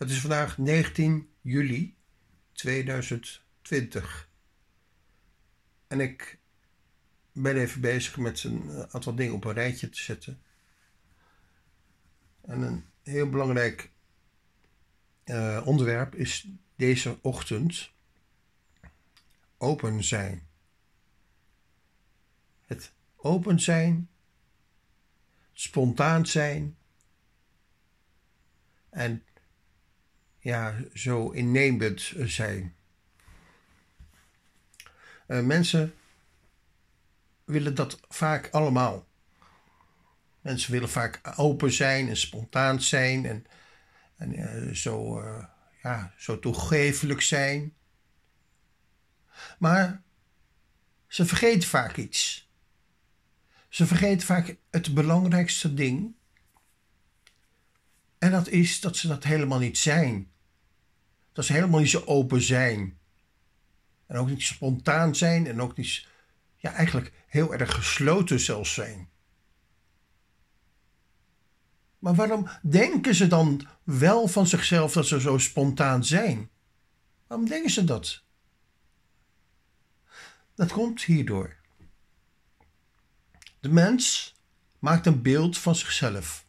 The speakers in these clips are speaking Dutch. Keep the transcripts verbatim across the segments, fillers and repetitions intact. Het is vandaag negentien juli tweeduizend twintig. En ik ben even bezig met een aantal dingen op een rijtje te zetten. En een heel belangrijk uh, onderwerp is deze ochtend open zijn. Het open zijn, spontaan zijn en ja, zo innemend zijn. Uh, mensen willen dat vaak allemaal. Mensen willen vaak open zijn en spontaan zijn en, en uh, zo, uh, ja, zo toegeeflijk zijn. Maar ze vergeten vaak iets. Ze vergeten vaak het belangrijkste ding. En dat is dat ze dat helemaal niet zijn. Dat ze helemaal niet zo open zijn. En ook niet spontaan zijn. En ook niet, ja, eigenlijk heel erg gesloten zelfs zijn. Maar waarom denken ze dan wel van zichzelf dat ze zo spontaan zijn? Waarom denken ze dat? Dat komt hierdoor. De mens maakt een beeld van zichzelf.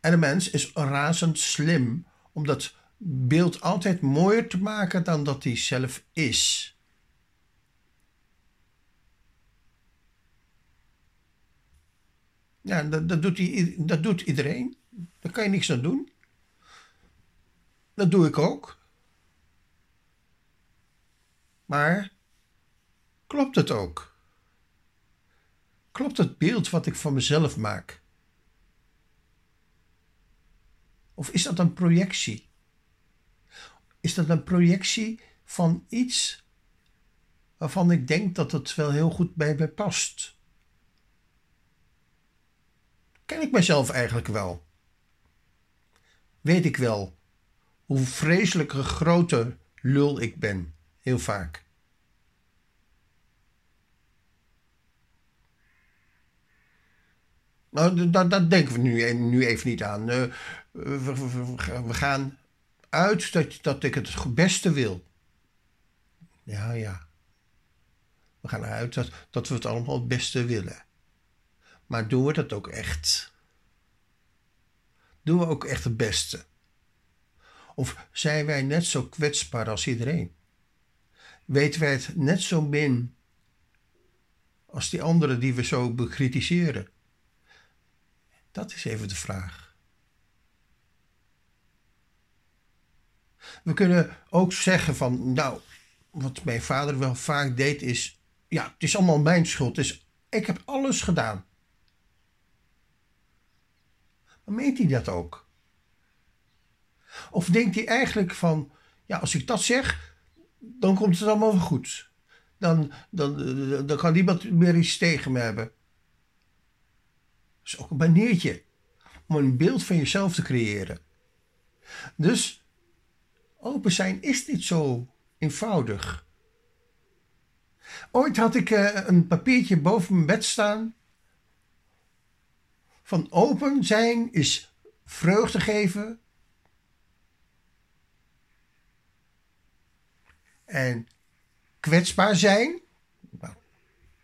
En de mens is razend slim om dat beeld altijd mooier te maken dan dat hij zelf is. Ja, dat, dat, doet hij, dat doet iedereen. Daar kan je niks aan doen. Dat doe ik ook. Maar klopt het ook? Klopt het beeld wat ik van mezelf maak? Of is dat een projectie? Is dat een projectie van iets waarvan ik denk dat het wel heel goed bij mij past? Ken ik mezelf eigenlijk wel? Weet ik wel hoe vreselijke grote lul ik ben, heel vaak. Nou, dat, dat denken we nu, nu even niet aan. We, we, we gaan uit dat, dat ik het beste wil. Ja, ja. We gaan uit dat, dat we het allemaal het beste willen. Maar doen we dat ook echt? Doen we ook echt het beste? Of zijn wij net zo kwetsbaar als iedereen? Weten wij het net zo min als die anderen die we zo bekritiseren? Dat is even de vraag. We kunnen ook zeggen van, nou, wat mijn vader wel vaak deed is, ja, het is allemaal mijn schuld. Het is, ik heb alles gedaan. Meent hij dat ook? Of denkt hij eigenlijk van, ja, als ik dat zeg, dan komt het allemaal goed. Dan, dan, dan kan niemand meer iets tegen me hebben. Dat is ook een maniertje om een beeld van jezelf te creëren. Dus open zijn is niet zo eenvoudig. Ooit had ik een papiertje boven mijn bed staan. Van open zijn is vreugde geven en kwetsbaar zijn, nou,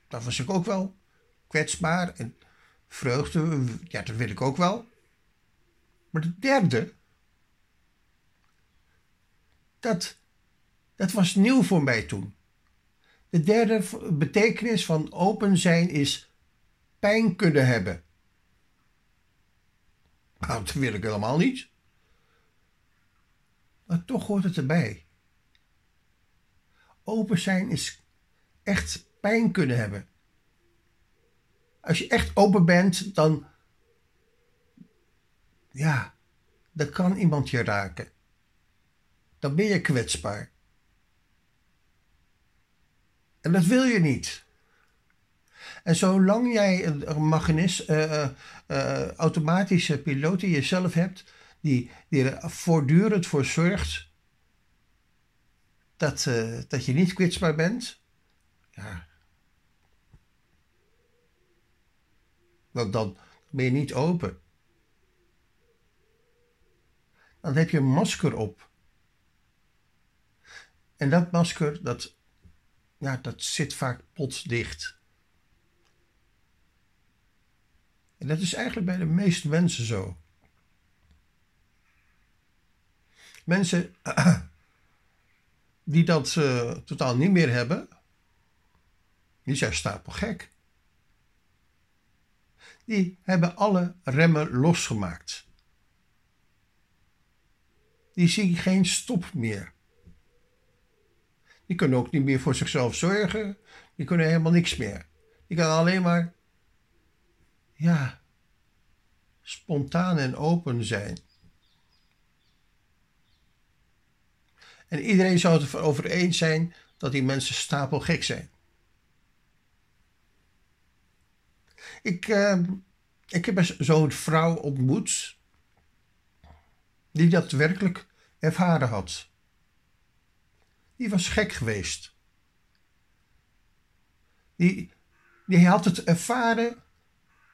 dat was ik ook wel, kwetsbaar en vreugde, ja, dat wil ik ook wel. Maar de derde, dat, dat was nieuw voor mij toen. De derde betekenis van open zijn is pijn kunnen hebben. Nou, dat wil ik helemaal niet. Maar toch hoort het erbij. Open zijn is echt pijn kunnen hebben. Als je echt open bent, dan... Ja, dan kan iemand je raken. Dan ben je kwetsbaar. En dat wil je niet. En zolang jij een magnetisch, uh, uh, automatische piloot in jezelf hebt, die, die er voortdurend voor zorgt dat, uh, dat je niet kwetsbaar bent, ja, want dan ben je niet open. dan heb je een masker op. En dat masker, dat, ja, dat zit vaak potdicht. En dat is eigenlijk bij de meeste mensen zo. Mensen die dat uh, totaal niet meer hebben, die zijn stapelgek. Die hebben alle remmen losgemaakt. Die zien geen stop meer. Die kunnen ook niet meer voor zichzelf zorgen. Die kunnen helemaal niks meer. Die kunnen alleen maar, ja, spontaan en open zijn. En iedereen zou het erover eens zijn dat die mensen stapelgek zijn. Ik, eh, ik heb eens zo'n vrouw ontmoet die dat werkelijk ervaren had. Die was gek geweest. Die, die had het ervaren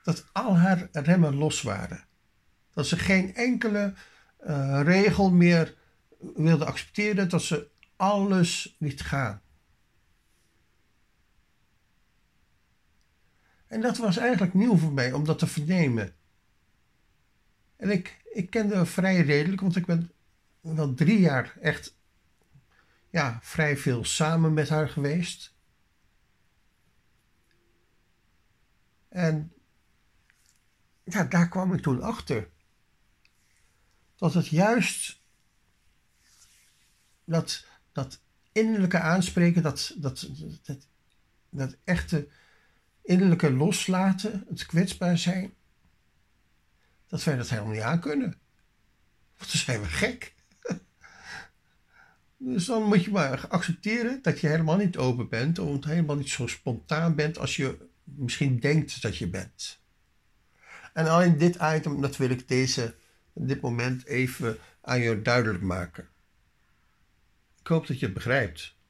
dat al haar remmen los waren. Dat ze geen enkele uh, regel meer wilde accepteren, dat ze alles liet gaan. En dat was eigenlijk nieuw voor mij, om dat te vernemen. En ik, ik kende haar vrij redelijk, want ik ben wel drie jaar echt, ja, vrij veel samen met haar geweest. En ja, daar kwam ik toen achter. Dat het juist dat, dat innerlijke aanspreken, dat, dat, dat, dat echte innerlijke loslaten, het kwetsbaar zijn, dat wij dat helemaal niet aankunnen. Want dan zijn we gek. Dus dan moet je maar accepteren dat je helemaal niet open bent, of helemaal niet zo spontaan bent als je misschien denkt dat je bent. En alleen dit item, dat wil ik deze, dit moment even aan je duidelijk maken. Ik hoop dat je het begrijpt.